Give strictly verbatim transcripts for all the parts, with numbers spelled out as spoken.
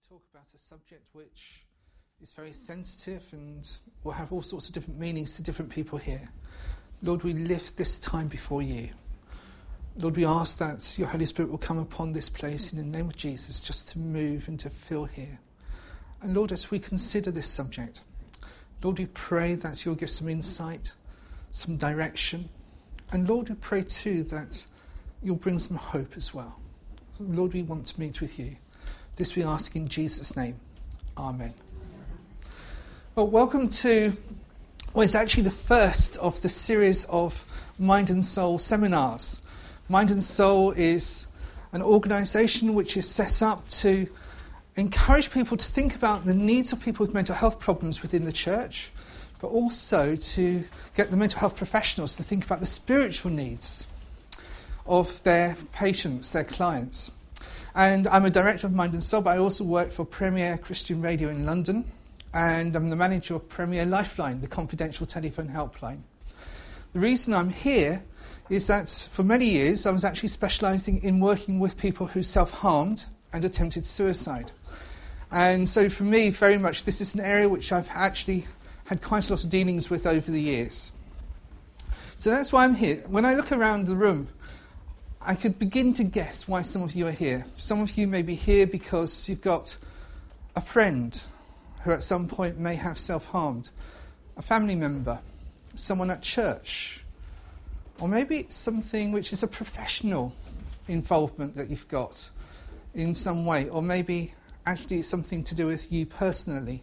to talk about a subject which is very sensitive and will have all sorts of different meanings to different people here. Lord, we lift this time before you. Lord, we ask that your Holy Spirit will come upon this place in the name of Jesus, just to move and to fill here. And Lord, as we consider this subject, Lord, we pray that you'll give some insight, some direction. And Lord, we pray too that you'll bring some hope as well. Lord, we want to meet with you. This we ask in Jesus' name. Amen. Well, welcome to, well, it's actually the first of the series of Mind and Soul seminars. Mind and Soul is an organisation which is set up to encourage people to think about the needs of people with mental health problems within the church, but also to get the mental health professionals to think about the spiritual needs of their patients, their clients. And I'm a director of Mind and Soul, but I also work for Premier Christian Radio in London, and I'm the manager of Premier Lifeline, the confidential telephone helpline. The reason I'm here is that for many years I was actually specialising in working with people who self-harmed and attempted suicide. And so for me, very much, this is an area which I've actually had quite a lot of dealings with over the years. So that's why I'm here. When I look around the room, I could begin to guess why some of you are here. Some of you may be here because you've got a friend who at some point may have self-harmed, a family member, someone at church, or maybe it's something which is a professional involvement that you've got in some way, or maybe actually it's something to do with you personally.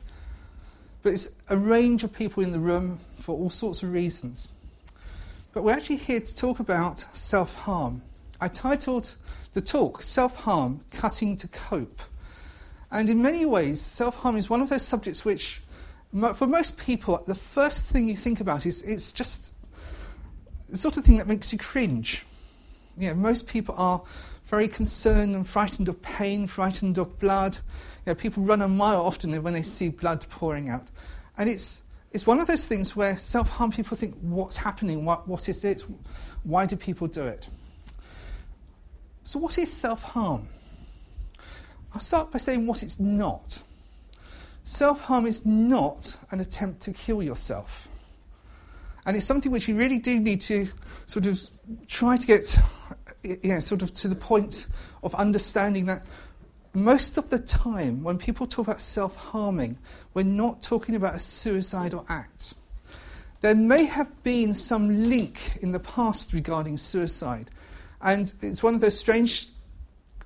But it's a range of people in the room for all sorts of reasons. But we're actually here to talk about self-harm. I titled the talk, Self-Harm, Cutting to Cope. And in many ways, self-harm is one of those subjects which, for most people, the first thing you think about is it's just the sort of thing that makes you cringe. You know, most people are very concerned and frightened of pain, frightened of blood. You know, people run a mile often when they see blood pouring out. And it's it's one of those things where self-harm, people think, what's happening? What What is it? Why do people do it? So what is self-harm? I'll start by saying what it's not. Self-harm is not an attempt to kill yourself. And it's something which you really do need to sort of try to get, you know, sort of to the point of understanding that most of the time when people talk about self-harming, we're not talking about a suicidal act. There may have been some link in the past regarding suicide. And it's one of those strange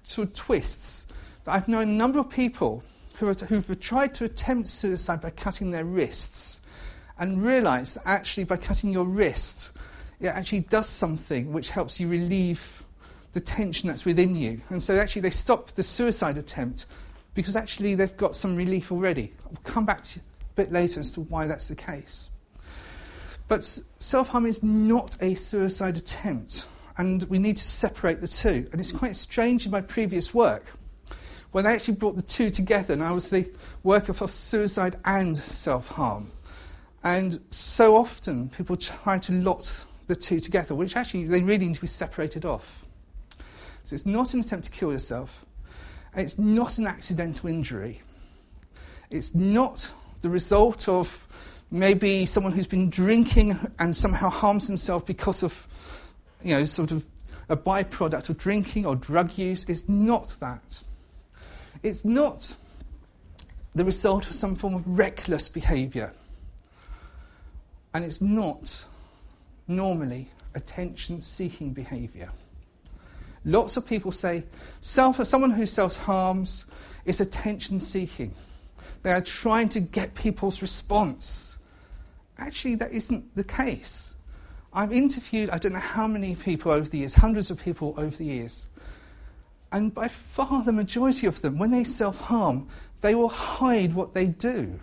sort of twists that I've known a number of people who are, who've tried to attempt suicide by cutting their wrists and realised that actually by cutting your wrist, it actually does something which helps you relieve the tension that's within you. And so actually they stop the suicide attempt because actually they've got some relief already. I'll come back to you a bit later as to why that's the case. But self-harm is not a suicide attempt. And we need to separate the two. And it's quite strange in my previous work, when I actually brought the two together, and I was the worker for suicide and self-harm. And so often people try to lot the two together, which actually they really need to be separated off. So it's not an attempt to kill yourself. And it's not an accidental injury. It's not the result of maybe someone who's been drinking and somehow harms himself because of, you know, sort of a byproduct of drinking or drug use. It's not that. It's not the result of some form of reckless behaviour. And it's not normally attention-seeking behaviour. Lots of people say self, someone who self-harms is attention-seeking. They are trying to get people's response. Actually, that isn't the case. I've interviewed, I don't know how many people over the years, hundreds of people over the years. And by far the majority of them, when they self-harm, they will hide what they do.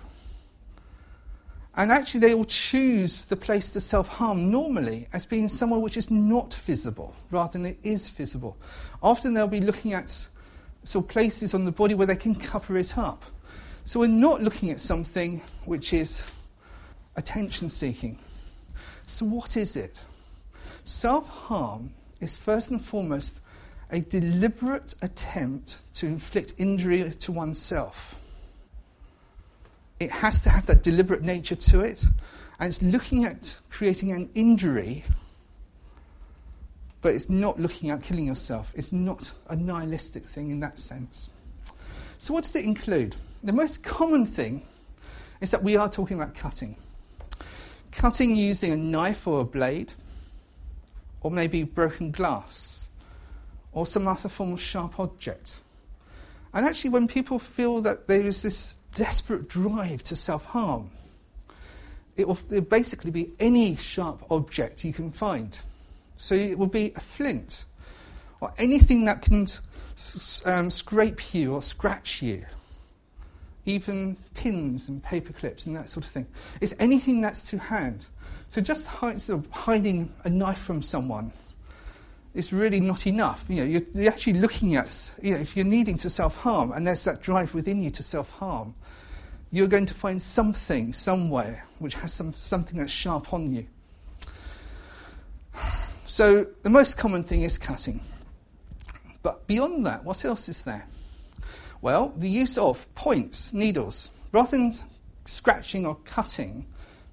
And actually they will choose the place to self-harm normally as being somewhere which is not visible, rather than it is visible. Often they'll be looking at sort of places on the body where they can cover it up. So we're not looking at something which is attention-seeking. So what is it? Self-harm is first and foremost a deliberate attempt to inflict injury to oneself. It has to have that deliberate nature to it, and it's looking at creating an injury, but it's not looking at killing yourself. It's not a nihilistic thing in that sense. So what does it include? The most common thing is that we are talking about cutting. Cutting using a knife or a blade, or maybe broken glass, or some other form of sharp object. And actually, when people feel that there is this desperate drive to self-harm, it will basically be any sharp object you can find. So it will be a flint, or anything that can um, scrape you or scratch you. Even pins and paper clips and that sort of thing. It's anything that's to hand. So just hide, sort of hiding a knife from someone is really not enough. You know, you're, you're actually looking at, you know, if you're needing to self-harm and there's that drive within you to self-harm, you're going to find something, somewhere, which has some something that's sharp on you. So the most common thing is cutting. But beyond that, what else is there? Well, the use of points, needles. Rather than scratching or cutting,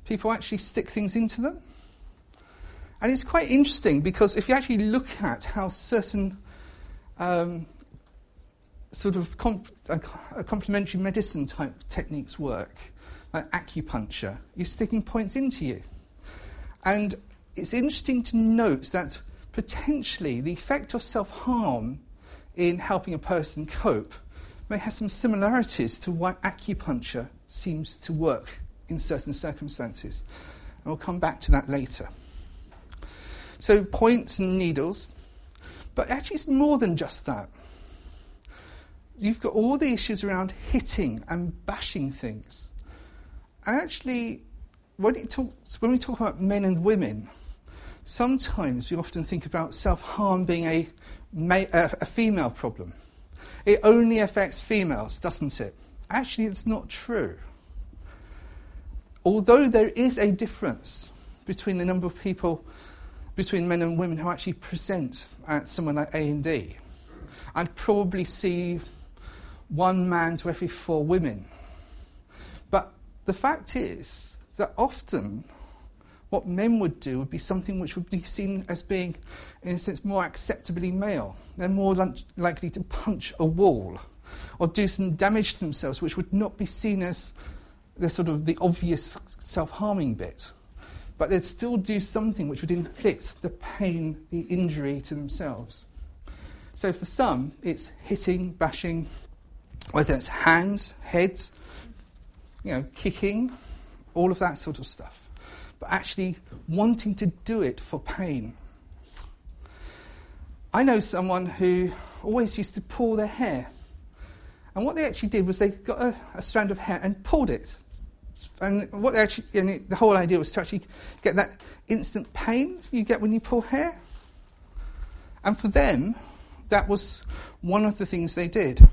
people actually stick things into them. And it's quite interesting because if you actually look at how certain um, sort of comp- uh, complementary medicine type techniques work, like acupuncture, you're sticking points into you. And it's interesting to note that potentially the effect of self-harm in helping a person cope may have some similarities to why acupuncture seems to work in certain circumstances. And we'll come back to that later. So points and needles, but actually it's more than just that. You've got all the issues around hitting and bashing things. And actually, when, it talks, when we talk about men and women, sometimes we often think about self-harm being a, ma- uh, a female problem. It only affects females, doesn't it? Actually, it's not true. Although there is a difference between the number of people, between men and women who actually present at someone like A and D, I'd probably see one man to every four women. But the fact is that often what men would do would be something which would be seen as being, in a sense, more acceptably male. They're more lunch- likely to punch a wall or do some damage to themselves, which would not be seen as the sort of the obvious self-harming bit. But they'd still do something which would inflict the pain, the injury to themselves. So for some, it's hitting, bashing, whether it's hands, heads, you know, kicking, all of that sort of stuff. But actually wanting to do it for pain. I know someone who always used to pull their hair. And what they actually did was they got a, a strand of hair and pulled it. And what they actually, and it, the whole idea was to actually get that instant pain you get when you pull hair. And for them, that was one of the things they did.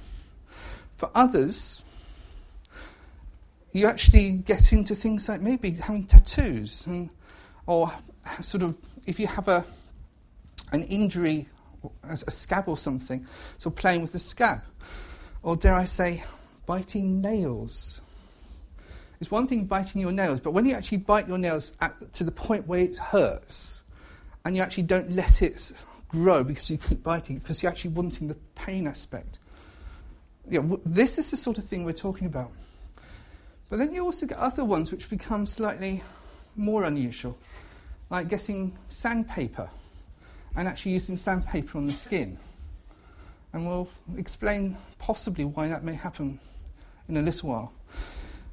For others, you actually get into things like maybe having tattoos, and, or sort of if you have a an injury, a scab or something, so playing with the scab, or dare I say, biting nails. It's one thing biting your nails, but when you actually bite your nails at, to the point where it hurts, and you actually don't let it grow because you keep biting, because you're actually wanting the pain aspect. Yeah, this is the sort of thing we're talking about. But then you also get other ones which become slightly more unusual, like getting sandpaper and actually using sandpaper on the skin. And we'll explain possibly why that may happen in a little while.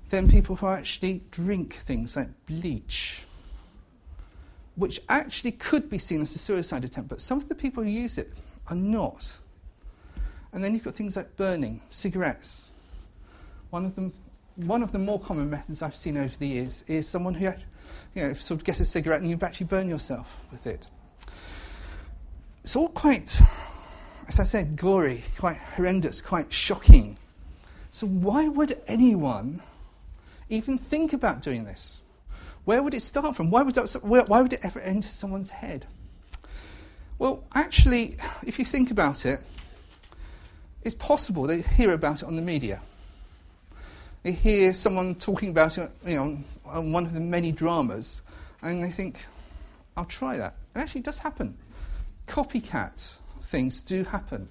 Then people who actually drink things like bleach, which actually could be seen as a suicide attempt, but some of the people who use it are not. And then you've got things like burning, cigarettes. One of them... One of the more common methods I've seen over the years is someone who, you know, sort of gets a cigarette and you actually burn yourself with it. It's all quite, as I said, gory, quite horrendous, quite shocking. So why would anyone even think about doing this? Where would it start from? Why would that, why would it ever enter someone's head? Well, actually, if you think about it, it's possible they hear about it on the media. They hear someone talking about it, you know, on one of the many dramas, and they think, I'll try that. It actually does happen. Copycat things do happen.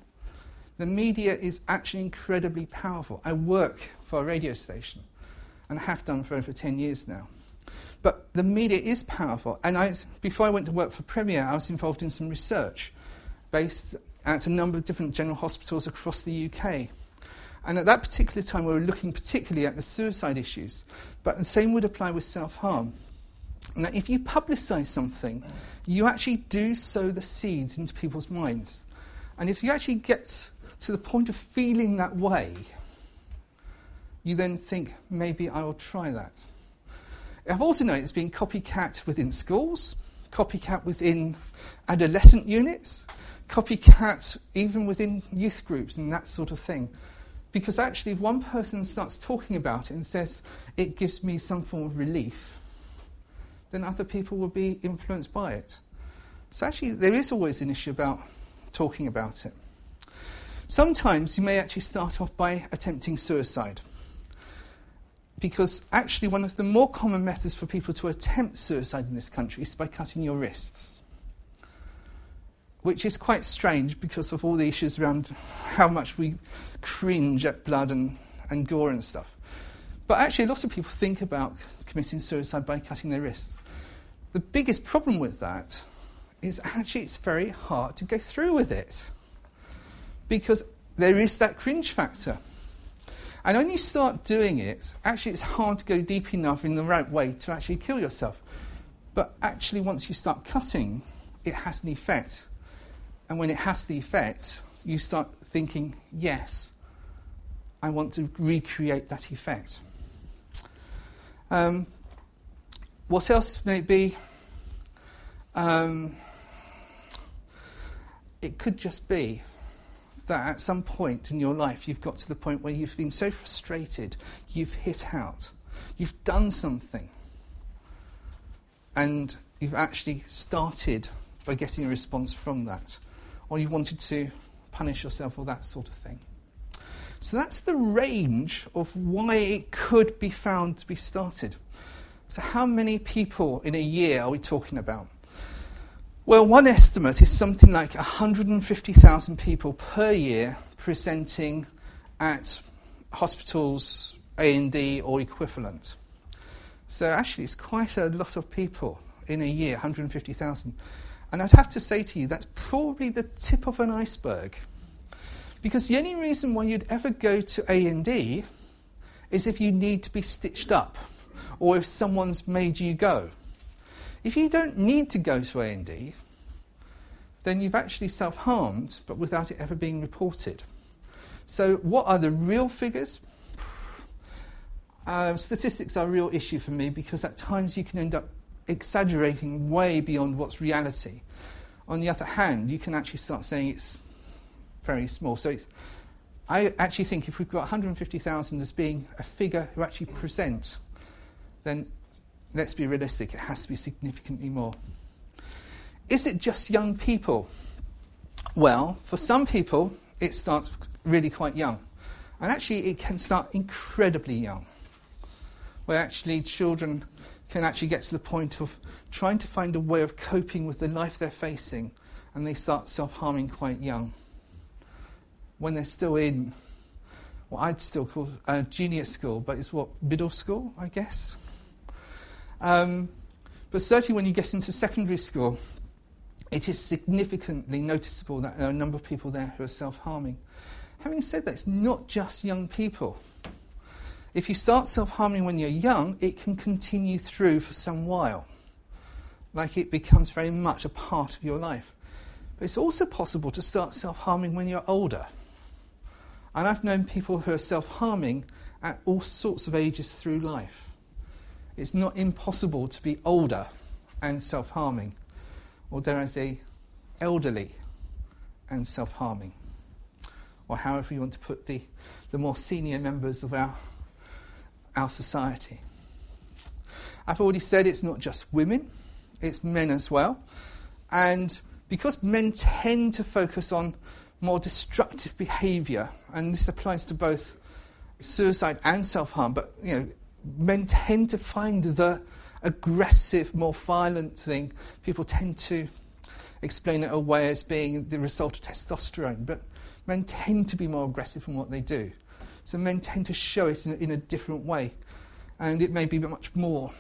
The media is actually incredibly powerful. I work for a radio station, and I have done for over ten years now. But the media is powerful. And I, before I went to work for Premier, I was involved in some research based at a number of different general hospitals across the U K. And at that particular time, we were looking particularly at the suicide issues. But the same would apply with self-harm. And that if you publicise something, you actually do sow the seeds into people's minds. And if you actually get to the point of feeling that way, you then think, maybe I will try that. I've also known it's been copycat within schools, copycat within adolescent units, copycat even within youth groups and that sort of thing. Because actually if one person starts talking about it and says, it gives me some form of relief, then other people will be influenced by it. So actually there is always an issue about talking about it. Sometimes you may actually start off by attempting suicide. Because actually one of the more common methods for people to attempt suicide in this country is by cutting your wrists. Which is quite strange because of all the issues around how much we cringe at blood and, and gore and stuff. But actually a lot of people think about committing suicide by cutting their wrists. The biggest problem with that is actually it's very hard to go through with it. Because there is that cringe factor. And when you start doing it, actually it's hard to go deep enough in the right way to actually kill yourself. But actually once you start cutting, it has an effect. And when it has the effect, you start thinking, yes, I want to recreate that effect. Um, what else may it be? Um, it could just be that at some point in your life you've got to the point where you've been so frustrated, you've hit out, you've done something, and you've actually started by getting a response from that, or you wanted to punish yourself or that sort of thing. So that's the range of why it could be found to be started. So how many people in a year are we talking about? Well, one estimate is something like one hundred fifty thousand people per year presenting at hospitals, A and D or equivalent. So actually it's quite a lot of people in a year, one hundred fifty thousand. And I'd have to say to you, that's probably the tip of an iceberg. Because the only reason why you'd ever go to A and D is if you need to be stitched up or if someone's made you go. If you don't need to go to A and D, then you've actually self-harmed, but without it ever being reported. So what are the real figures? Uh, statistics are a real issue for me because at times you can end up exaggerating way beyond what's reality. On the other hand, you can actually start saying it's very small. So it's, I actually think if we've got one hundred fifty thousand as being a figure who actually present, then let's be realistic, it has to be significantly more. Is it just young people? Well, for some people, it starts really quite young. And actually, it can start incredibly young, where actually children can actually get to the point of trying to find a way of coping with the life they're facing, and they start self-harming quite young, when they're still in what I'd still call uh, junior school, but it's what, middle school, I guess? Um, but certainly when you get into secondary school, it is significantly noticeable that there are a number of people there who are self-harming. Having said that, it's not just young people. If you start self-harming when you're young, it can continue through for some while. Like it becomes very much a part of your life. But it's also possible to start self-harming when you're older. And I've known people who are self-harming at all sorts of ages through life. It's not impossible to be older and self-harming, or dare I say, elderly and self-harming, or however you want to put the, the more senior members of our, our society. I've already said it's not just women, it's men as well, and because men tend to focus on more destructive behaviour, and this applies to both suicide and self-harm, but you know, men tend to find the aggressive, more violent thing. People tend to explain it away as being the result of testosterone, but men tend to be more aggressive in what they do. So men tend to show it in, in a different way, and it may be much more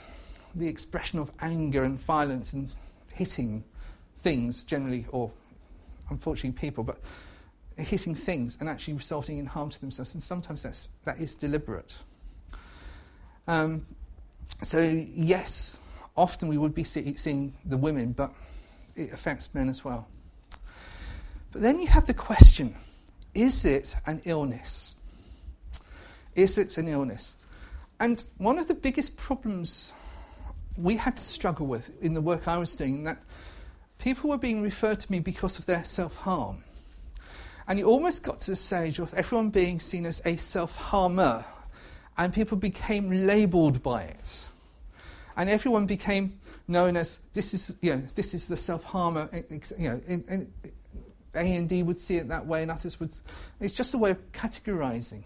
the expression of anger and violence and hitting things generally, or unfortunately people, but hitting things and actually resulting in harm to themselves, and sometimes that's, that is deliberate. Um, so yes, often we would be see, seeing the women, but it affects men as well. But then you have the question, is it an illness? Is it an illness? And one of the biggest problems we had to struggle with in the work I was doing, that people were being referred to me because of their self-harm. And you almost got to the stage of everyone being seen as a self-harmer, and people became labelled by it. And everyone became known as, this is, you know, this is the self-harmer, you know, and, and A and D would see it that way, and others would. It's just a way of categorising.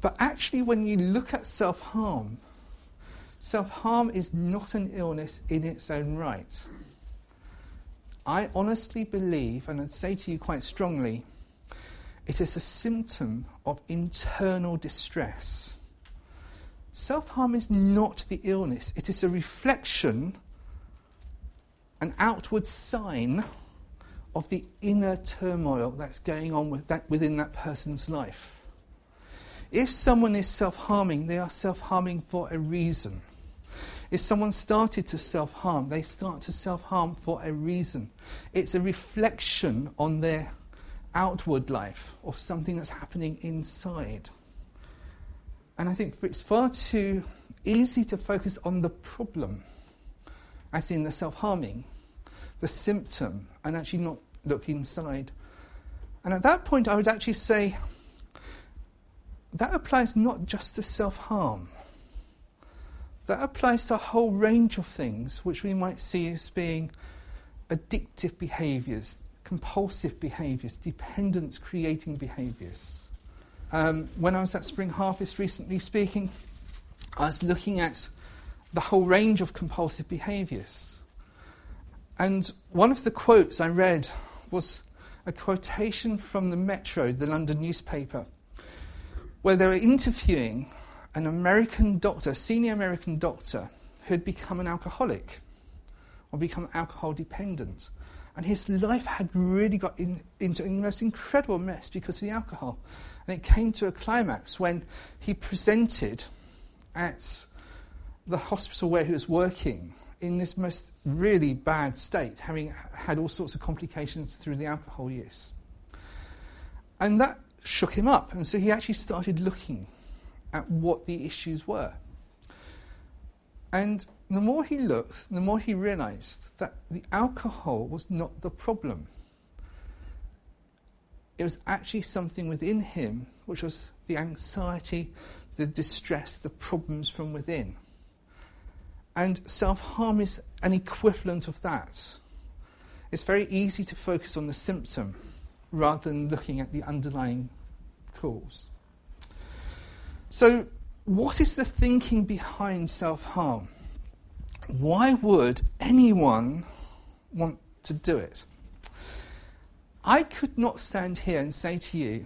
But actually, when you look at self-harm, self-harm is not an illness in its own right. I honestly believe, and I'd say to you quite strongly, it is a symptom of internal distress. Self-harm is not the illness. It is a reflection, an outward sign of the inner turmoil that's going on with that, within that person's life. If someone is self-harming, they are self-harming for a reason. If someone started to self-harm, they start to self-harm for a reason. It's a reflection on their outward life of something that's happening inside. And I think it's far too easy to focus on the problem, as in the self-harming, the symptom, and actually not look inside. And at that point, I would actually say that applies not just to self-harm. That applies to a whole range of things which we might see as being addictive behaviours, compulsive behaviours, dependence-creating behaviours. Um, when I was at Spring Harvest recently speaking, I was looking at the whole range of compulsive behaviours. And one of the quotes I read was a quotation from the Metro, the London newspaper, where they were interviewing an American doctor, senior American doctor, who had become an alcoholic or become alcohol dependent. And his life had really got in, into the most incredible mess because of the alcohol. And it came to a climax when he presented at the hospital where he was working in this most really bad state, having had all sorts of complications through the alcohol use. And that shook him up. And so he actually started looking at what the issues were. And the more he looked, the more he realised that the alcohol was not the problem. It was actually something within him, which was the anxiety, the distress, the problems from within. And self-harm is an equivalent of that. It's very easy to focus on the symptom rather than looking at the underlying cause. So, what is the thinking behind self-harm? Why would anyone want to do it? I could not stand here and say to you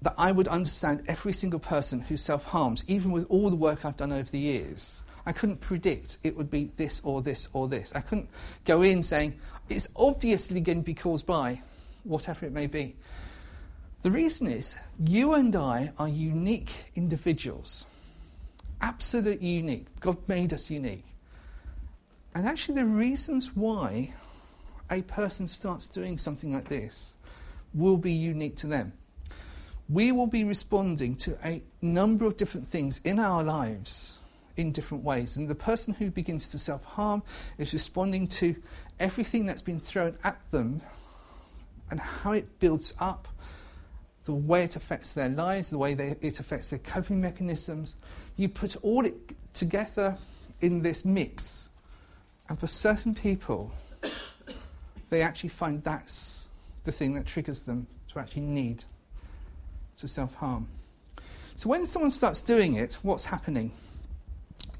that I would understand every single person who self-harms, even with all the work I've done over the years. I couldn't predict it would be this or this or this. I couldn't go in saying, it's obviously going to be caused by whatever it may be. The reason is, you and I are unique individuals. Absolutely unique. God made us unique. And actually the reasons why a person starts doing something like this will be unique to them. We will be responding to a number of different things in our lives in different ways. And the person who begins to self-harm is responding to everything that's been thrown at them and how it builds up, the way it affects their lives, the way they, it affects their coping mechanisms. You put all it together in this mix. And for certain people, they actually find that's the thing that triggers them to actually need to self-harm. So when someone starts doing it, what's happening?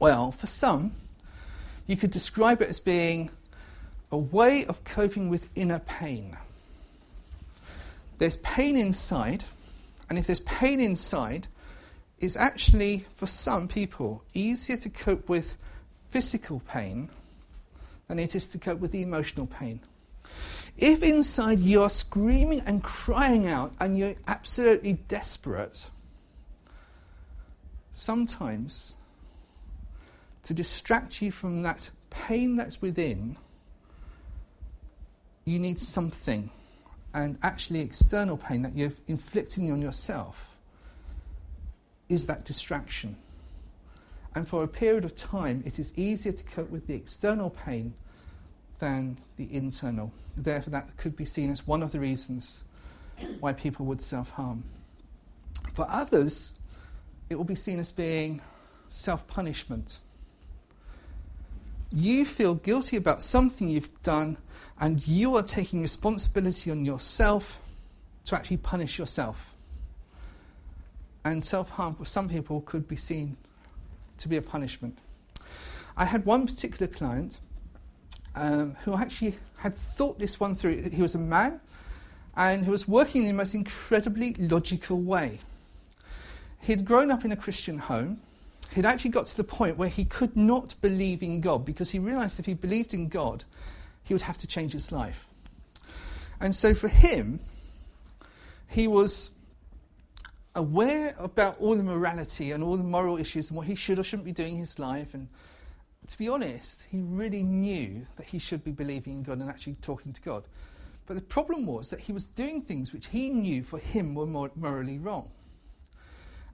Well, for some, you could describe it as being a way of coping with inner pain. There's pain inside, and if there's pain inside, it's actually, for some people, easier to cope with physical pain than it is to cope with the emotional pain. If inside you're screaming and crying out and you're absolutely desperate, sometimes to distract you from that pain that's within, you need something, and actually external pain that you're inflicting on yourself is that distraction. And for a period of time, it is easier to cope with the external pain than the internal. Therefore, that could be seen as one of the reasons why people would self-harm. For others, it will be seen as being self-punishment. You feel guilty about something you've done, and you are taking responsibility on yourself to actually punish yourself. And self-harm for some people could be seen to be a punishment. I had one particular client um, who actually had thought this one through. He was a man and who was working in the most incredibly logical way. He'd grown up in a Christian home. He'd actually got to the point where he could not believe in God, because he realised if he believed in God, he would have to change his life. And so for him, he was aware about all the morality and all the moral issues and what he should or shouldn't be doing in his life. And to be honest, he really knew that he should be believing in God and actually talking to God. But the problem was that he was doing things which he knew for him were morally wrong.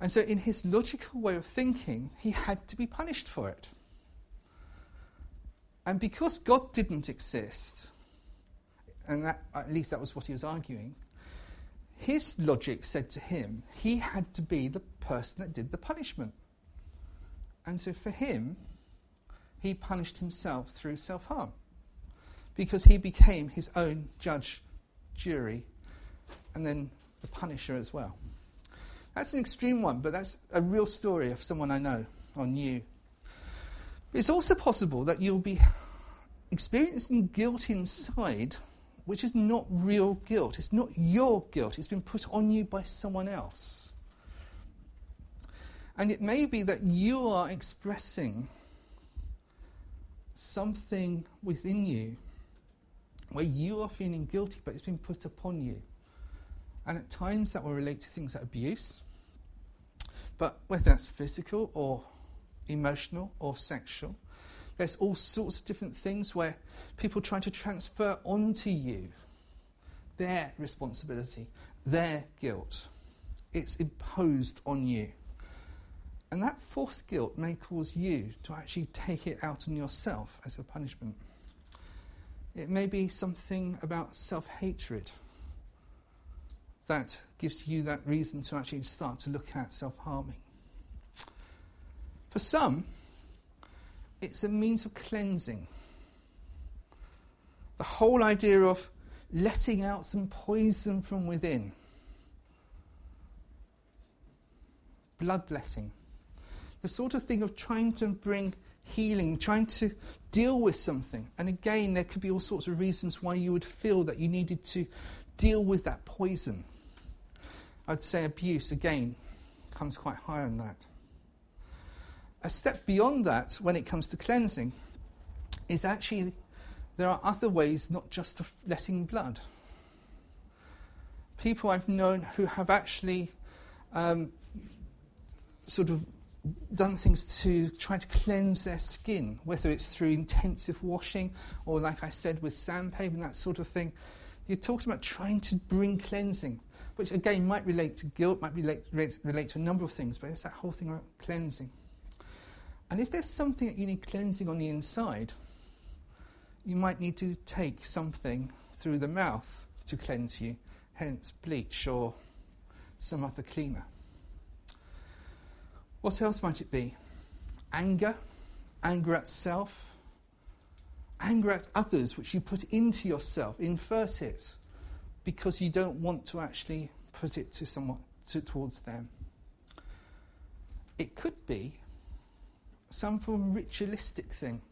And so in his logical way of thinking, he had to be punished for it. And because God didn't exist, and that, at least that was what he was arguing, his logic said to him he had to be the person that did the punishment. And so for him, he punished himself through self-harm, because he became his own judge, jury, and then the punisher as well. That's an extreme one, but that's a real story of someone I know or knew. It's also possible that you'll be experiencing guilt inside, which is not real guilt. It's not your guilt. It's been put on you by someone else. And it may be that you are expressing something within you where you are feeling guilty, but it's been put upon you. And at times that will relate to things like abuse, but whether that's physical or emotional or sexual, there's all sorts of different things where people try to transfer onto you their responsibility, their guilt. It's imposed on you. And that forced guilt may cause you to actually take it out on yourself as a punishment. It may be something about self-hatred that gives you that reason to actually start to look at self-harming. For some, it's a means of cleansing. The whole idea of letting out some poison from within. Bloodletting. The sort of thing of trying to bring healing, trying to deal with something. And again, there could be all sorts of reasons why you would feel that you needed to deal with that poison. I'd say abuse, again, comes quite high on that. A step beyond that, when it comes to cleansing, is actually there are other ways, not just of letting blood. People I've known who have actually um, sort of done things to try to cleanse their skin, whether it's through intensive washing or, like I said, with sandpaper and that sort of thing. You're talking about trying to bring cleansing, which again might relate to guilt, might relate, relate to a number of things, but it's that whole thing about cleansing. And if there's something that you need cleansing on the inside, you might need to take something through the mouth to cleanse you, hence bleach or some other cleaner. What else might it be? Anger, anger at self, anger at others which you put into yourself, invert it, because you don't want to actually put it to someone, to, towards them. It could be some form of ritualistic thing,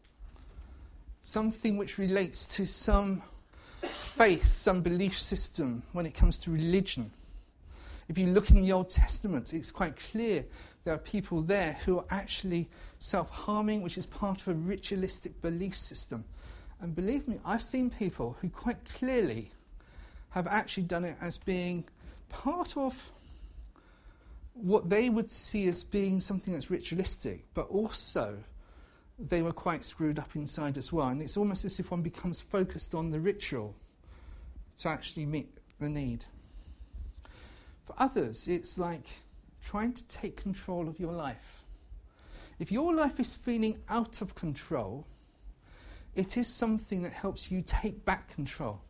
something which relates to some faith, some belief system when it comes to religion. If you look in the Old Testament, it's quite clear there are people there who are actually self-harming, which is part of a ritualistic belief system. And believe me, I've seen people who quite clearly have actually done it as being part of what they would see as being something that's ritualistic, but also they were quite screwed up inside as well. And it's almost as if one becomes focused on the ritual to actually meet the need. For others, it's like trying to take control of your life. If your life is feeling out of control, it is something that helps you take back control.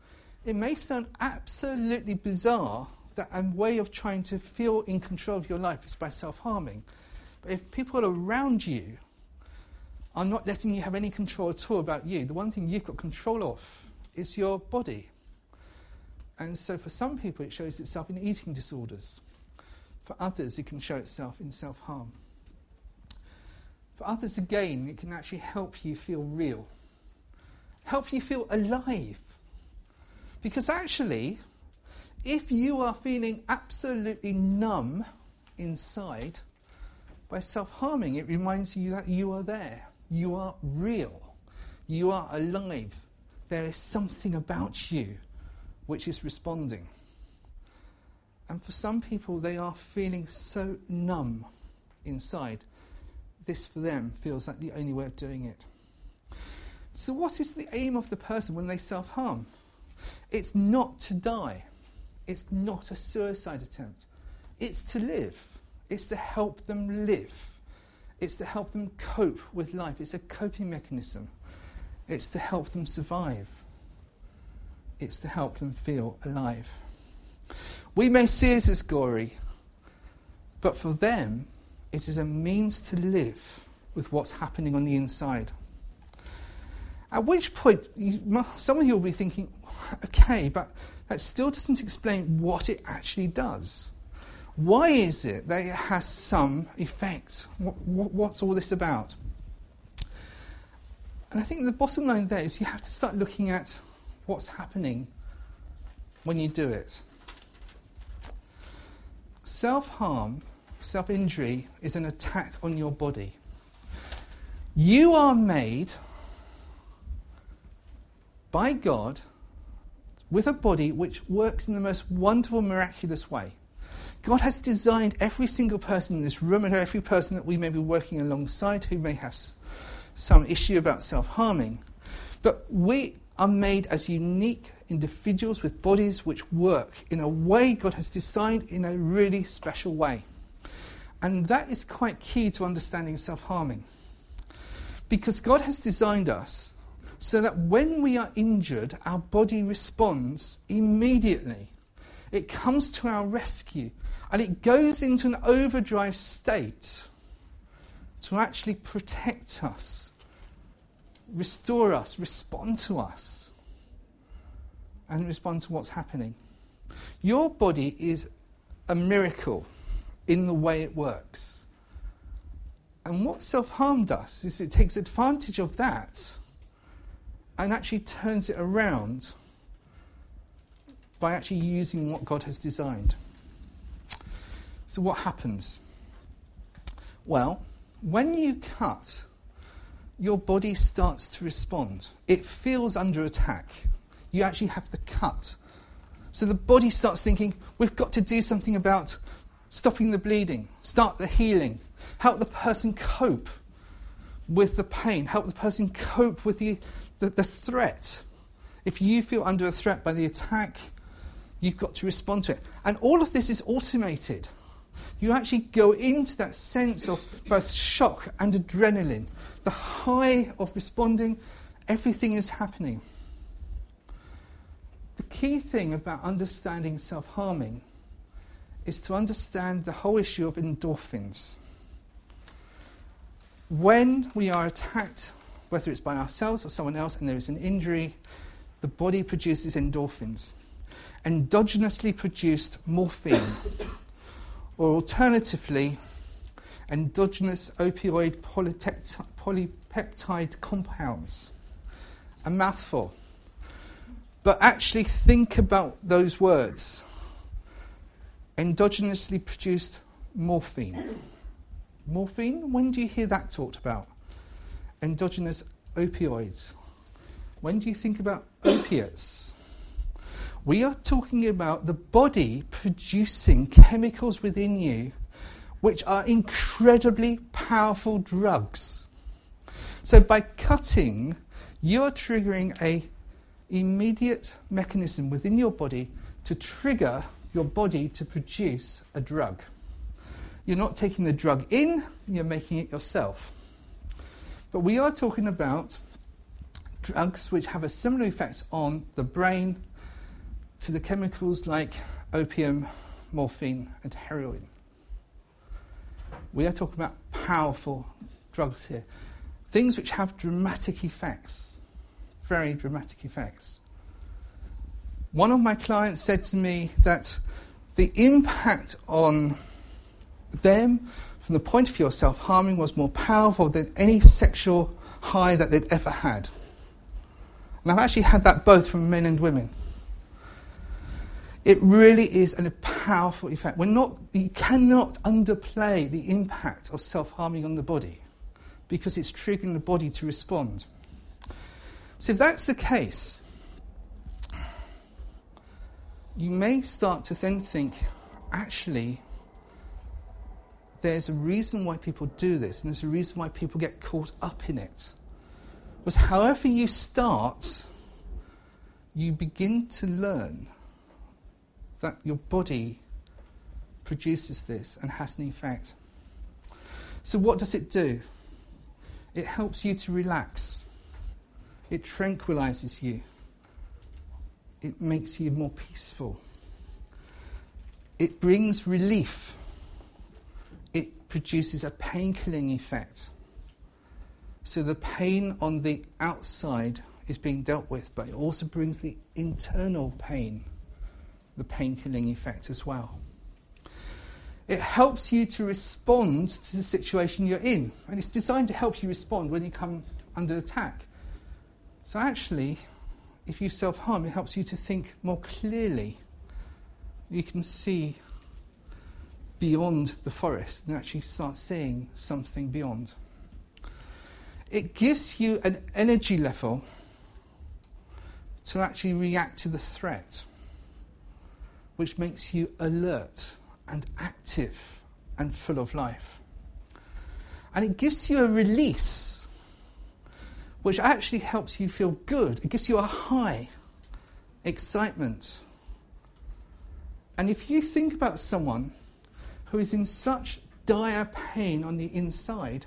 It may sound absolutely bizarre that a way of trying to feel in control of your life is by self-harming. But if people around you are not letting you have any control at all about you, the one thing you've got control of is your body. And so for some people it shows itself in eating disorders. For others it can show itself in self-harm. For others again it can actually help you feel real. Help you feel alive. Because actually, if you are feeling absolutely numb inside, by self-harming it reminds you that you are there. You are real. You are alive. There is something about you which is responding. And for some people, they are feeling so numb inside. This, for them, feels like the only way of doing it. So what is the aim of the person when they self-harm? It's not to die. It's not a suicide attempt. It's to live. It's to help them live. It's to help them cope with life. It's a coping mechanism. It's to help them survive. It's to help them feel alive. We may see it as gory, but for them, it is a means to live with what's happening on the inside. At which point, you, some of you will be thinking, okay, but that still doesn't explain what it actually does. Why is it that it has some effect? What, what, what's all this about? And I think the bottom line there is you have to start looking at what's happening when you do it. Self-harm, self-injury is an attack on your body. You are made by God with a body which works in the most wonderful, miraculous way. God has designed every single person in this room and every person that we may be working alongside who may have some issue about self-harming. But we are made as unique individuals with bodies which work in a way God has designed in a really special way. And that is quite key to understanding self-harming. Because God has designed us so that when we are injured, our body responds immediately. It comes to our rescue and it goes into an overdrive state to actually protect us, restore us, respond to us, and respond to what's happening. Your body is a miracle in the way it works. And what self-harm does is it takes advantage of that and actually turns it around by actually using what God has designed. So what happens? Well, when you cut, your body starts to respond. It feels under attack. You actually have the cut. So the body starts thinking, we've got to do something about stopping the bleeding, start the healing, help the person cope with the pain, help the person cope with the, the, the threat. If you feel under a threat by the attack, you've got to respond to it. And all of this is automated. You actually go into that sense of both shock and adrenaline. The high of responding, everything is happening. The key thing about understanding self-harming is to understand the whole issue of endorphins. When we are attacked whether it's by ourselves or someone else, and there is an injury, the body produces endorphins, endogenously produced morphine, or alternatively, endogenous opioid polypepti- polypeptide compounds. A mouthful. But actually think about those words. Endogenously produced morphine. Morphine, when do you hear that talked about? Endogenous opioids. When do you think about opiates? We are talking about the body producing chemicals within you which are incredibly powerful drugs. So by cutting, you're triggering a immediate mechanism within your body to trigger your body to produce a drug. You're not taking the drug in, you're making it yourself. But we are talking about drugs which have a similar effect on the brain to the chemicals like opium, morphine, and heroin. We are talking about powerful drugs here. Things which have dramatic effects, very dramatic effects. One of my clients said to me that the impact on them from the point of view of self-harming was more powerful than any sexual high that they'd ever had. And I've actually had that both from men and women. It really is a powerful effect. We're not, you cannot underplay the impact of self-harming on the body because it's triggering the body to respond. So if that's the case, you may start to then think, actually, there's a reason why people do this, and there's a reason why people get caught up in it. Because however you start, you begin to learn that your body produces this and has an effect. So what does it do? It helps you to relax. It tranquilizes you. It makes you more peaceful. It brings relief. It produces a pain-killing effect. So the pain on the outside is being dealt with, but it also brings the internal pain, the pain-killing effect as well. It helps you to respond to the situation you're in, and it's designed to help you respond when you come under attack. So actually, if you self-harm, it helps you to think more clearly. You can see beyond the forest and actually start seeing something beyond. It gives you an energy level to actually react to the threat, which makes you alert and active and full of life. And it gives you a release, which actually helps you feel good. It gives you a high, excitement. And if you think about someone who is in such dire pain on the inside,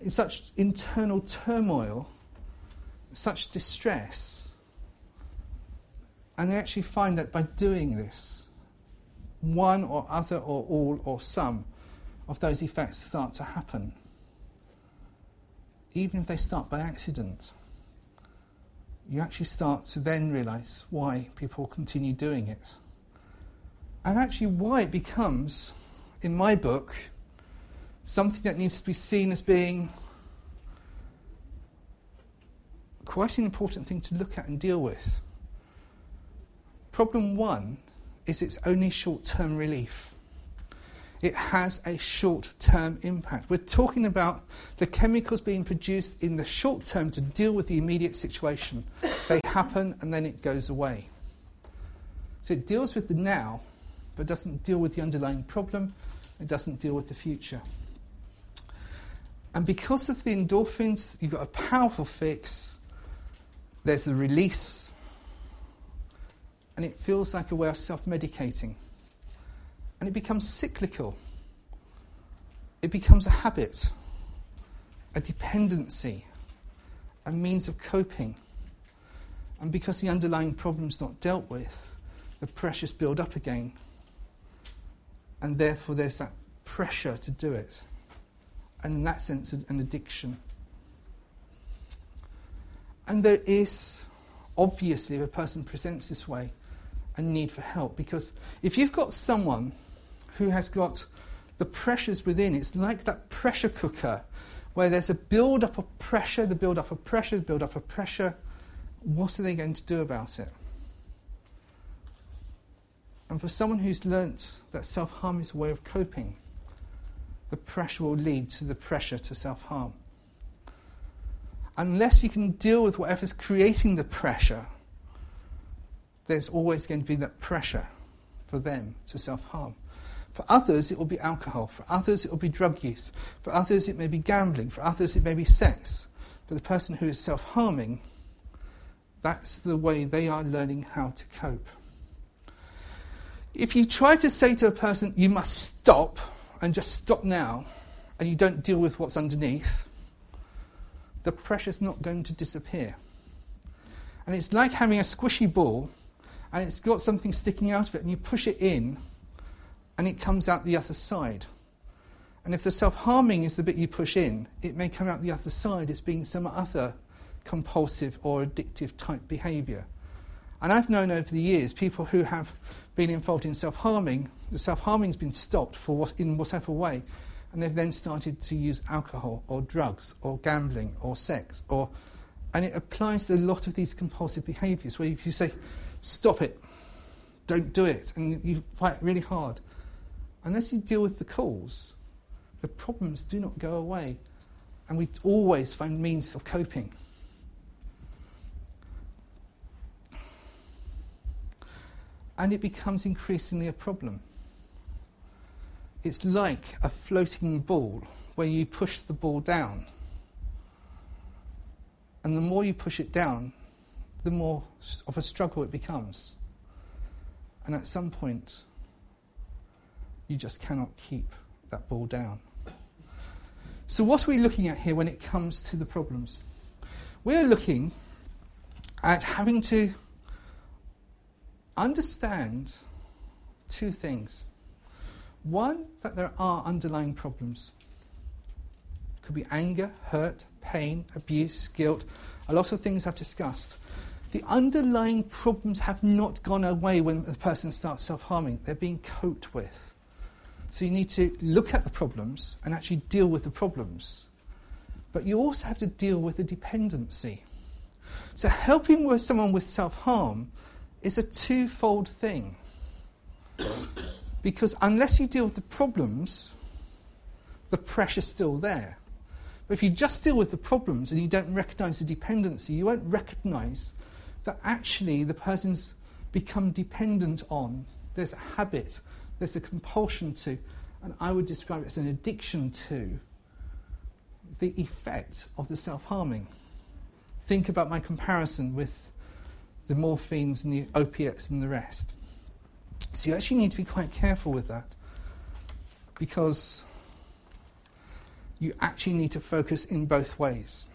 in such internal turmoil, such distress, and they actually find that by doing this, one or other or all or some of those effects start to happen, even if they start by accident. You actually start to then realise why people continue doing it. And actually why it becomes, in my book, something that needs to be seen as being quite an important thing to look at and deal with. Problem one is it's only short-term relief. It has a short-term impact. We're talking about the chemicals being produced in the short term to deal with the immediate situation. They happen and then it goes away. So it deals with the now, but doesn't deal with the underlying problem. It doesn't deal with the future. And because of the endorphins, you've got a powerful fix. There's the release. And it feels like a way of self-medicating. And it becomes cyclical. It becomes a habit, a dependency, a means of coping. And because the underlying problem's not dealt with, the pressures build up again. And therefore there's that pressure to do it. And in that sense, an addiction. And there is, obviously, if a person presents this way, a need for help. Because if you've got someone who has got the pressures within, it's like that pressure cooker where there's a build-up of pressure, the build-up of pressure, the build-up of pressure. What are they going to do about it? And for someone who's learnt that self-harm is a way of coping, the pressure will lead to the pressure to self-harm. Unless you can deal with whatever's creating the pressure, there's always going to be that pressure for them to self-harm. For others, it will be alcohol. For others, it will be drug use. For others, it may be gambling. For others, it may be sex. But the person who is self-harming, that's the way they are learning how to cope. If you try to say to a person, you must stop, and just stop now, and you don't deal with what's underneath, the pressure's not going to disappear. And it's like having a squishy ball, and it's got something sticking out of it, and you push it in, and it comes out the other side. And if the self-harming is the bit you push in, it may come out the other side as being some other compulsive or addictive type behaviour. And I've known over the years people who have been involved in self-harming, the self-harming's been stopped for what, in whatever way, and they've then started to use alcohol or drugs or gambling or sex. or, And it applies to a lot of these compulsive behaviours where if you say, stop it, don't do it, and you fight really hard. Unless you deal with the cause, the problems do not go away, and we always find means of coping. And it becomes increasingly a problem. It's like a floating ball where you push the ball down. And the more you push it down, the more of a struggle it becomes. And at some point, you just cannot keep that ball down. So what are we looking at here when it comes to the problems? We're looking at having to understand two things. One, that there are underlying problems. It could be anger, hurt, pain, abuse, guilt, a lot of things I've discussed. The underlying problems have not gone away when the person starts self-harming. They're being coped with. So you need to look at the problems and actually deal with the problems. But you also have to deal with the dependency. So helping with someone with self-harm is a twofold thing. Because unless you deal with the problems, the pressure's still there. But if you just deal with the problems and you don't recognise the dependency, you won't recognise that actually the person's become dependent on. There's a habit, there's a compulsion to, and I would describe it as an addiction to the effect of the self-harming. Think about my comparison with the morphines and the opiates and the rest. So you actually need to be quite careful with that, because you actually need to focus in both ways.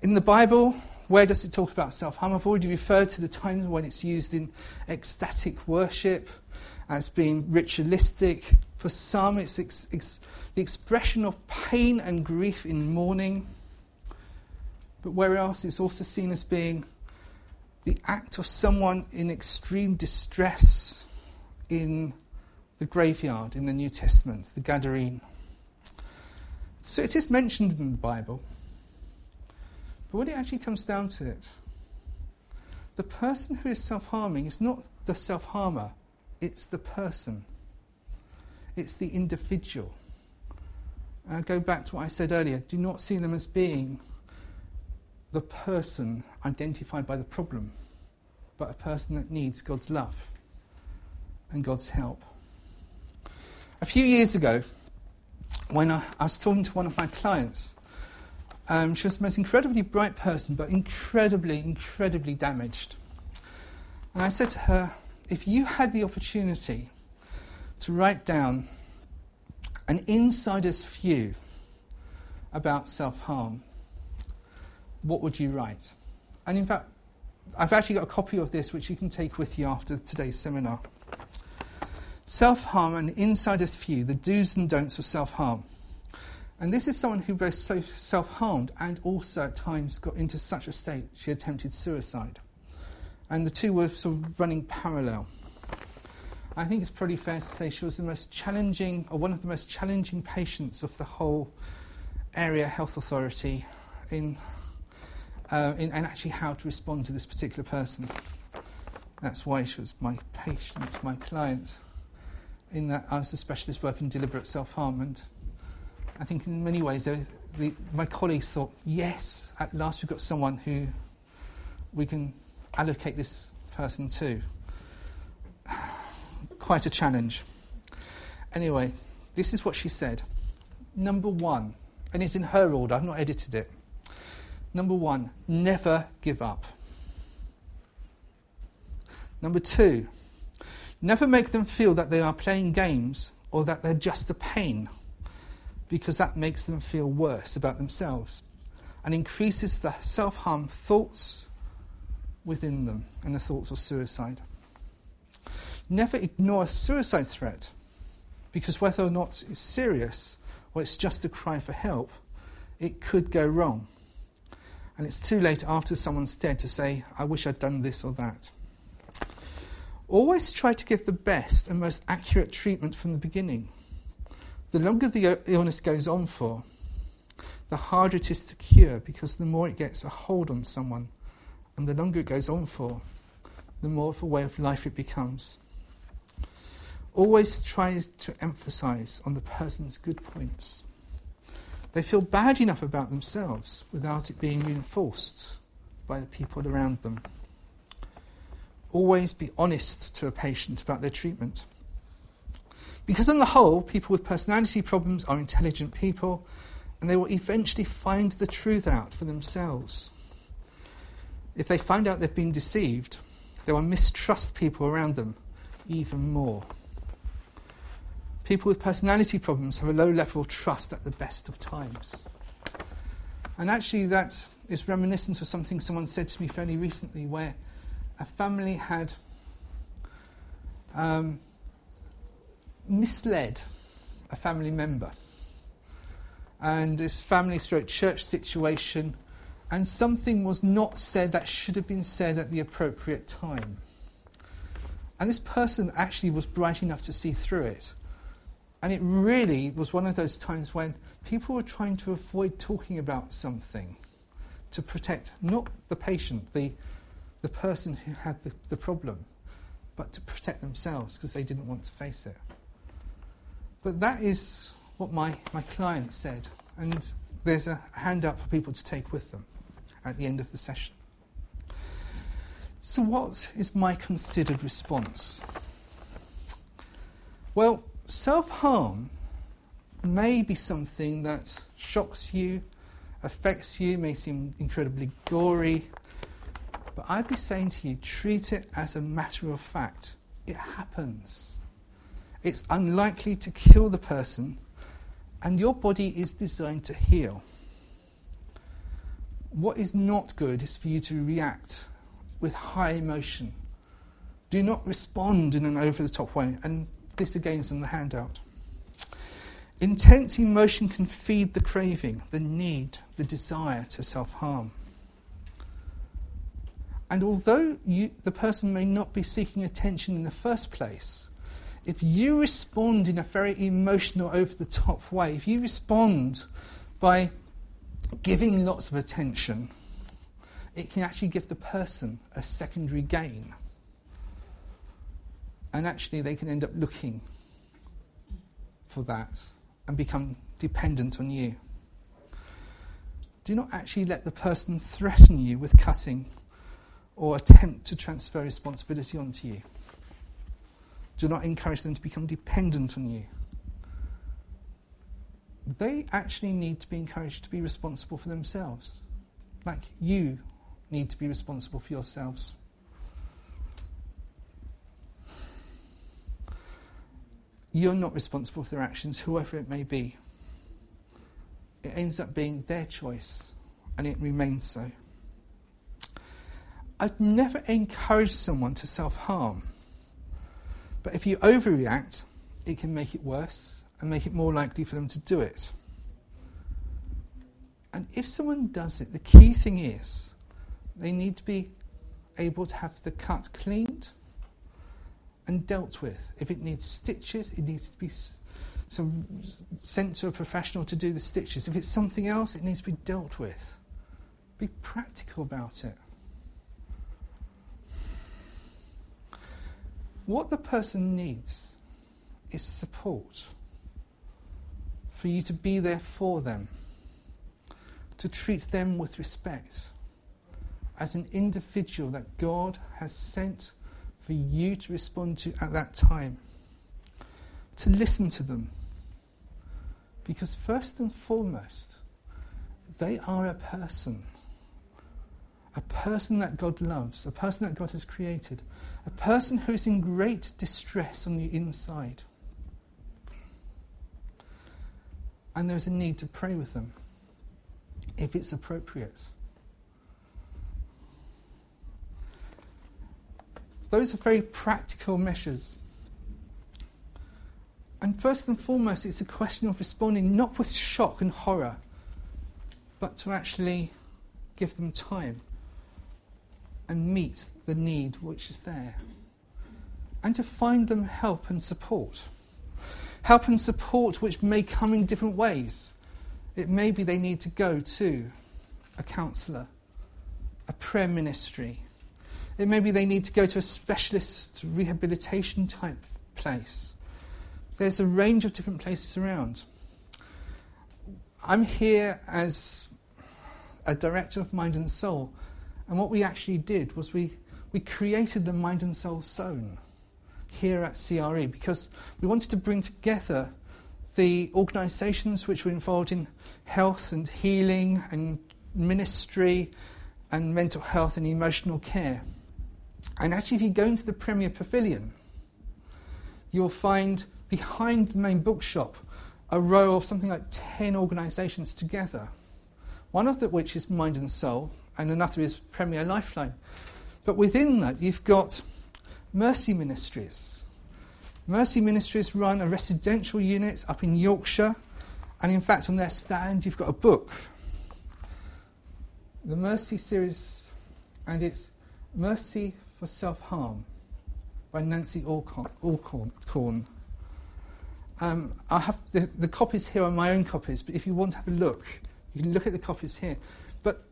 In the Bible, where does it talk about self-harm? I've already referred to the times when it's used in ecstatic worship, as being ritualistic. For some, it's ex- ex- the expression of pain and grief in mourning. But where else, it's also seen as being the act of someone in extreme distress in the graveyard in the New Testament, the Gadarene. So it is mentioned in the Bible. But when it actually comes down to it, the person who is self-harming is not the self-harmer, it's the person. It's the individual. And I go back to what I said earlier, do not see them as being the person identified by the problem, but a person that needs God's love and God's help. A few years ago, when I, I was talking to one of my clients, um, she was the most incredibly bright person, but incredibly, incredibly damaged. And I said to her, if you had the opportunity to write down an insider's view about self-harm, what would you write? And in fact, I've actually got a copy of this which you can take with you after today's seminar. Self-harm, an insider's view, the do's and don'ts of self-harm. And this is someone who both self-harmed and also at times got into such a state she attempted suicide. And the two were sort of running parallel. I think it's pretty fair to say she was the most challenging, or one of the most challenging patients of the whole area health authority in, uh, in and actually how to respond to this particular person. That's why she was my patient, my client, in that I was a specialist working deliberate self-harm, and I think in many ways the, the, my colleagues thought, yes, at last we've got someone who we can allocate this person to. Quite a challenge. Anyway, this is what she said. Number one, and it's in her order, I've not edited it. Number one, never give up. Number two, never make them feel that they are playing games or that they're just a pain, because that makes them feel worse about themselves and increases the self-harm thoughts within them and the thoughts of suicide. Never ignore a suicide threat, because whether or not it's serious or it's just a cry for help, it could go wrong. And it's too late after someone's dead to say, I wish I'd done this or that. Always try to give the best and most accurate treatment from the beginning. The longer the illness goes on for, the harder it is to cure, because the more it gets a hold on someone, and the longer it goes on for, the more of a way of life it becomes. Always try to emphasise on the person's good points. They feel bad enough about themselves without it being reinforced by the people around them. Always be honest to a patient about their treatment. Because on the whole, people with personality problems are intelligent people, and they will eventually find the truth out for themselves. If they find out they've been deceived, they will mistrust people around them even more. People with personality problems have a low level of trust at the best of times. And actually that is reminiscent of something someone said to me fairly recently, where a family had um, misled a family member. And this family stroke church situation, and something was not said that should have been said at the appropriate time. And this person actually was bright enough to see through it. And it really was one of those times when people were trying to avoid talking about something to protect not the patient, the, the person who had the, the problem, but to protect themselves because they didn't want to face it. But that is what my, my client said. And there's a hand up for people to take with them at the end of the session. So what is my considered response? Well, self-harm may be something that shocks you, affects you, may seem incredibly gory, but I'd be saying to you, treat it as a matter of fact. It happens. It's unlikely to kill the person, and your body is designed to heal. What is not good is for you to react with high emotion. Do not respond in an over-the-top way, and this again is in the handout. Intense emotion can feed the craving, the need, the desire to self-harm. And although you, the person may not be seeking attention in the first place, if you respond in a very emotional, over-the-top way, if you respond by giving lots of attention, it can actually give the person a secondary gain. And actually they can end up looking for that and become dependent on you. Do not actually let the person threaten you with cutting or attempt to transfer responsibility onto you. Do not encourage them to become dependent on you. They actually need to be encouraged to be responsible for themselves, like you need to be responsible for yourselves. You're not responsible for their actions, whoever it may be. It ends up being their choice, and it remains so. I'd never encourage someone to self-harm, but if you overreact, it can make it worse and make it more likely for them to do it. And if someone does it, the key thing is they need to be able to have the cut cleaned and dealt with. If it needs stitches, it needs to be some, sent to a professional to do the stitches. If it's something else, it needs to be dealt with. Be practical about it. What the person needs is support, for you to be there for them, to treat them with respect as an individual that God has sent for you to respond to at that time, to listen to them. Because first and foremost, they are a person, a person that God loves, a person that God has created, a person who is in great distress on the inside. And there's a need to pray with them, if it's appropriate. Those are very practical measures. And first and foremost, it's a question of responding not with shock and horror, but to actually give them time and meet the need which is there. And to find them help and support. Help and support which may come in different ways. It may be they need to go to a counsellor, a prayer ministry. It may be they need to go to a specialist rehabilitation type place. There's a range of different places around. I'm here as a director of Mind and Soul, and what we actually did was we, we created the Mind and Soul Zone here at C R E, because we wanted to bring together the organisations which were involved in health and healing and ministry and mental health and emotional care. And actually, if you go into the Premier Pavilion, you'll find behind the main bookshop a row of something like ten organisations together, one of which is Mind and Soul, and another is Premier Lifeline. But within that, you've got Mercy Ministries. Mercy Ministries run a residential unit up in Yorkshire, and in fact on their stand you've got a book. The Mercy series, and it's Mercy for Self-Harm by Nancy Alcorn. Um, I have the, the copies here are my own copies, but if you want to have a look, you can look at the copies here. But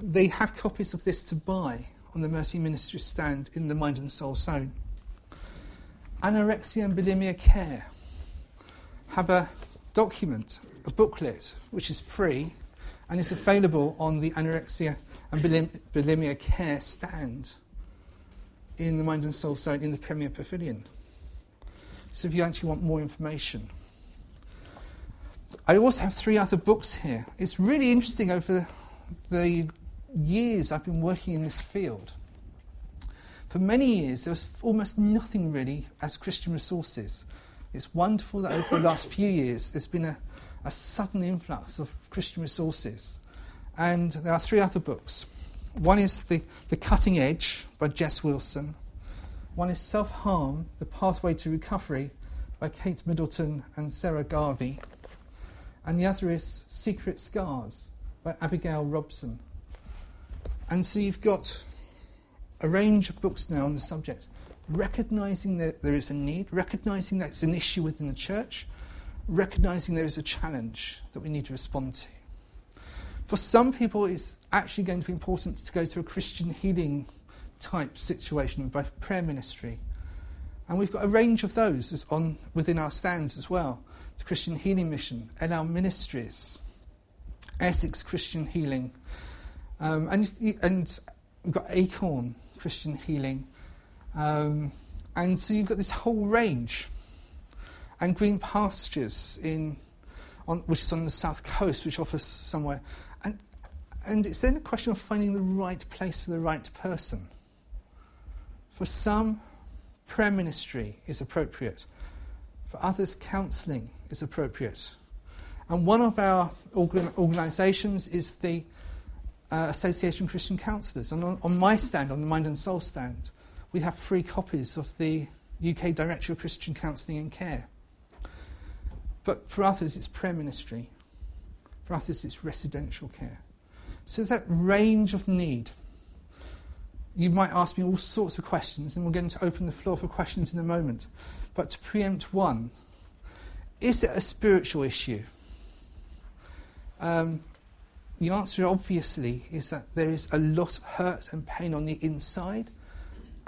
they have copies of this to buy on the Mercy Ministries stand in the Mind and Soul Zone. Anorexia and Bulimia Care have a document, a booklet, which is free and is available on the Anorexia and Bulim- Bulimia Care stand in the Mind and Soul Zone in the Premier Pavilion. So if you actually want more information. I also have three other books here. It's really interesting over the years I've been working in this field. For many years, there was almost nothing really as Christian resources. It's wonderful that over the last few years, there's been a, a sudden influx of Christian resources. And there are three other books. One is the, the Cutting Edge by Jess Wilson. One is Self-Harm, The Pathway to Recovery by Kate Middleton and Sarah Garvey. And the other is Secret Scars by Abigail Robson. And so you've got a range of books now on the subject, recognising that there is a need, recognising that it's an issue within the church, recognising there is a challenge that we need to respond to. For some people, it's actually going to be important to go to a Christian healing type situation by prayer ministry. And we've got a range of those on within our stands as well. The Christian Healing Mission, L L Ministries, Essex Christian Healing, Um, and, and we've got Acorn Christian Healing. Um, and so you've got this whole range. And Green Pastures, in, on, which is on the south coast, which offers somewhere. And, and it's then a question of finding the right place for the right person. For some, prayer ministry is appropriate. For others, counselling is appropriate. And one of our organ- organisations is the Uh, Association of Christian Counsellors. And on, on my stand, on the Mind and Soul stand, we have free copies of the U K Directory of Christian Counselling and Care. But for others, it's prayer ministry. For others, it's residential care. So there's that range of need. You might ask me all sorts of questions, and we're going to open the floor for questions in a moment. But to preempt one, is it a spiritual issue? Um, the answer, obviously, is that there is a lot of hurt and pain on the inside,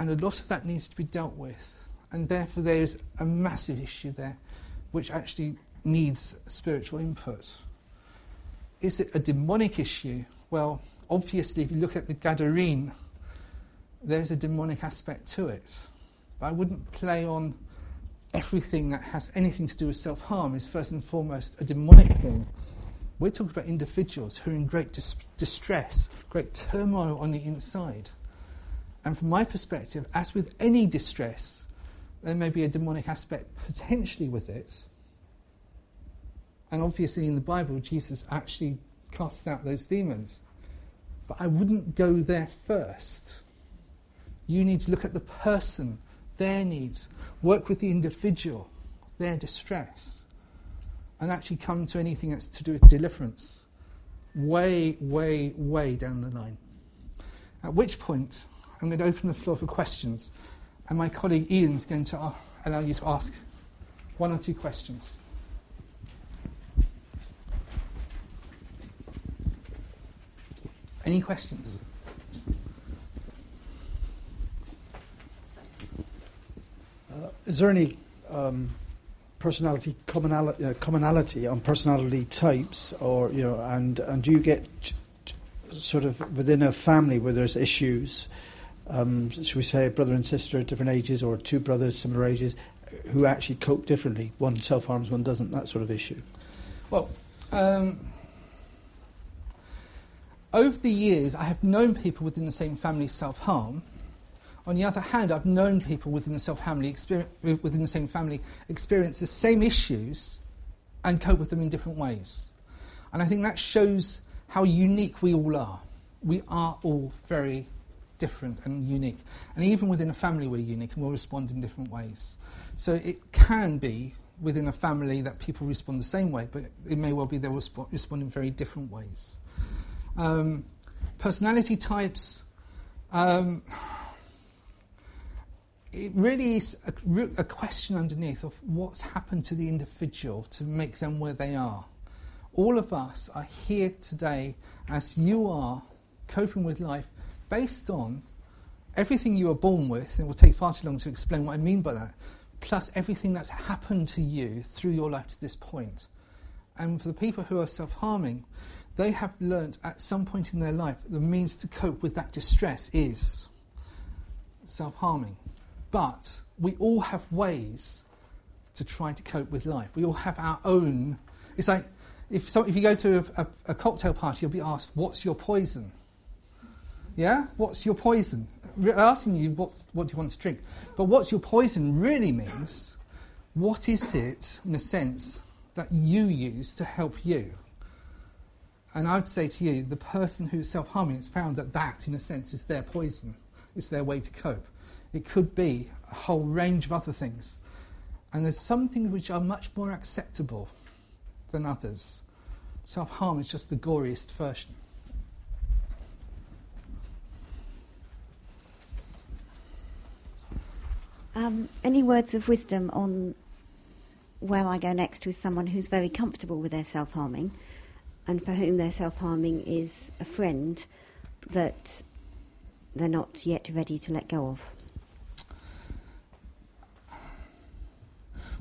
and a lot of that needs to be dealt with. And therefore, there is a massive issue there, which actually needs spiritual input. Is it a demonic issue? Well, obviously, if you look at the Gadarene, there's a demonic aspect to it. But I wouldn't play on everything that has anything to do with self-harm is first and foremost a demonic thing. We're talking about individuals who are in great dis- distress, great turmoil on the inside. And from my perspective, as with any distress, there may be a demonic aspect potentially with it. And obviously in the Bible, Jesus actually casts out those demons. But I wouldn't go there first. You need to look at the person, their needs, work with the individual, their distress, and actually come to anything that's to do with deliverance way, way, way down the line. At which point, I'm going to open the floor for questions, and my colleague Ian's going to uh, allow you to ask one or two questions. Any questions? Uh, is there any um, personality commonality, uh, commonality on personality types, or you know, and and do you get ch- ch- sort of within a family where there's issues? Um, should we say a brother and sister at different ages, or two brothers similar ages, who actually cope differently? One self-harms, one doesn't. That sort of issue. Well. Um Over the years, I have known people within the same family self-harm. On the other hand, I've known people within the, self-family exper- within the same family experience the same issues and cope with them in different ways. And I think that shows how unique we all are. We are all very different and unique. And even within a family, we're unique and we'll respond in different ways. So it can be within a family that people respond the same way, but it may well be they'll resp- respond in very different ways. Um, personality types, um, it really is a, a question underneath of what's happened to the individual to make them where they are. All of us are here today as you are coping with life based on everything you were born with, and it will take far too long to explain what I mean by that, plus everything that's happened to you through your life to this point. And for the people who are self-harming, they have learnt at some point in their life the means to cope with that distress is self-harming. But we all have ways to try to cope with life. We all have our own... It's like if so, if you go to a, a, a cocktail party, you'll be asked, what's your poison? Yeah? What's your poison? Re- asking you, what, what do you want to drink? But what's your poison really means, what is it, in a sense, that you use to help you? And I'd say to you, the person who's self-harming has found that that, in a sense, is their poison. It's their way to cope. It could be a whole range of other things. And there's some things which are much more acceptable than others. Self-harm is just the goriest version. Um, any words of wisdom on where I go next with someone who's very comfortable with their self-harming, and for whom their self-harming is a friend that they're not yet ready to let go of?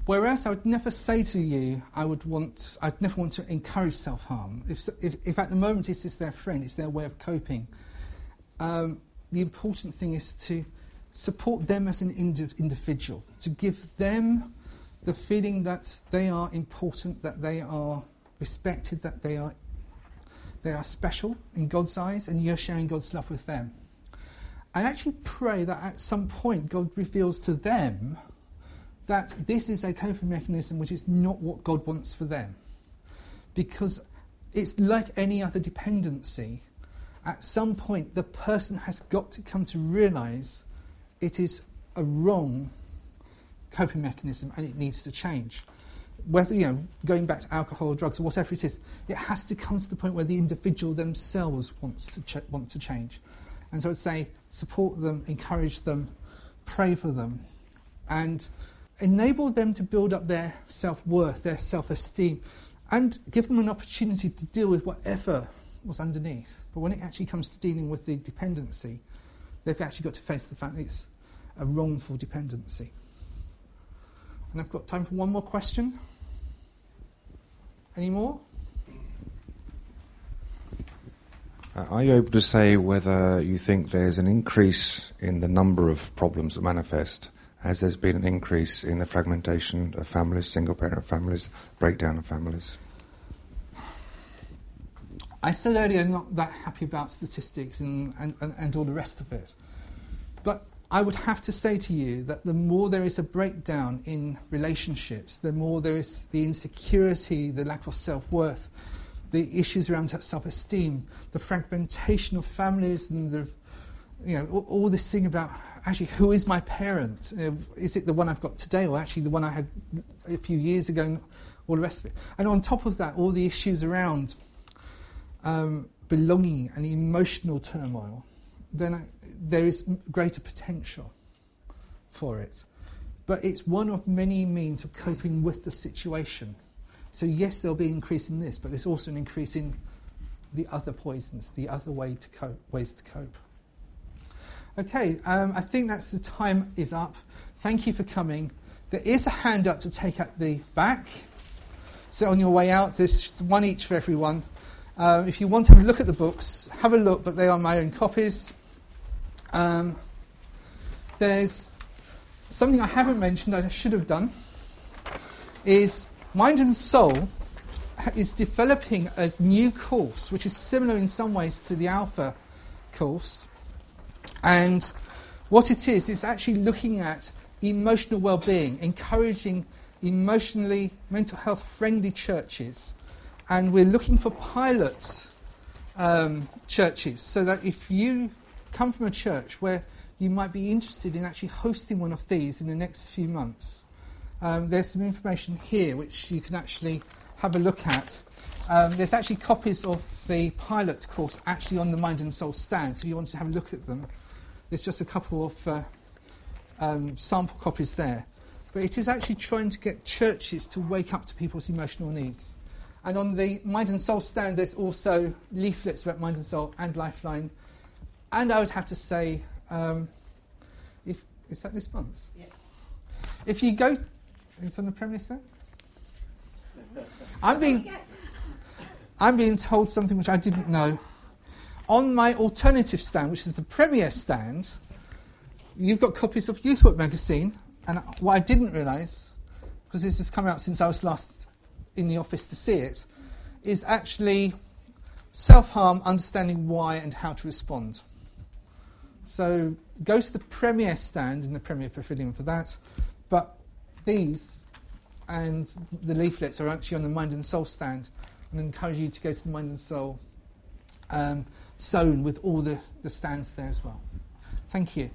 Whereas I would never say to you, I would want, I'd never want to encourage self-harm. If, if, if at the moment it's just their friend, it's their way of coping, um, the important thing is to support them as an indiv- individual, to give them the feeling that they are important, that they are respected, that they are they are special in God's eyes, and you're sharing God's love with them. And actually pray that at some point God reveals to them that this is a coping mechanism which is not what God wants for them. Because it's like any other dependency. At some point, the person has got to come to realise it is a wrong coping mechanism and it needs to change. whether, you know, going back to alcohol or drugs or whatever it is, it has to come to the point where the individual themselves wants to ch- want to change. And so I'd say support them, encourage them, pray for them, and enable them to build up their self-worth, their self-esteem, and give them an opportunity to deal with whatever was underneath. But when it actually comes to dealing with the dependency, they've actually got to face the fact that it's a wrongful dependency. And I've got time for one more question. Any more? Uh, are you able to say whether you think there's an increase in the number of problems that manifest as there's been an increase in the fragmentation of families, single-parent families, breakdown of families? I said earlier I'm not that happy about statistics and, and, and, and all the rest of it. But I would have to say to you that the more there is a breakdown in relationships, the more there is the insecurity, the lack of self-worth, the issues around self-esteem, the fragmentation of families, and the, you know, all, all this thing about actually who is my parent? You know, is it the one I've got today, or actually the one I had a few years ago, and all the rest of it? And on top of that, all the issues around um, belonging and emotional turmoil. Then I, there is greater potential for it. But it's one of many means of coping with the situation. So yes, there'll be an increase in this, but there's also an increase in the other poisons, the other way to cope, ways to cope. Okay, um, I think that's the time is up. Thank you for coming. There is a handout to take at the back. So on your way out, there's one each for everyone. Uh, if you want to look at the books, have a look, but they are my own copies. Um, there's something I haven't mentioned I should have done is Mind and Soul is developing a new course which is similar in some ways to the Alpha course, and what it is it's actually looking at emotional well-being, encouraging emotionally mental health friendly churches, and we're looking for pilot um, churches so that if you come from a church where you might be interested in actually hosting one of these in the next few months. Um, there's some information here which you can actually have a look at. Um, there's actually copies of the pilot course actually on the Mind and Soul stand, so if you want to have a look at them. There's just a couple of uh, um, sample copies there. But it is actually trying to get churches to wake up to people's emotional needs. And on the Mind and Soul stand, there's also leaflets about Mind and Soul and Lifeline. And I would have to say, um, if is that this month? Yeah. If you go, it's on the premise there. I'm being, I'm being told something which I didn't know. On my alternative stand, which is the Premier stand, you've got copies of YouthWork magazine. And what I didn't realise, because this has come out since I was last in the office to see it, is actually Self-Harm, Understanding Why and How to Respond. So go to the Premier stand in the Premier Pavilion for that. But these and the leaflets are actually on the Mind and Soul stand, and I encourage you to go to the Mind and Soul um, zone with all the, the stands there as well. Thank you.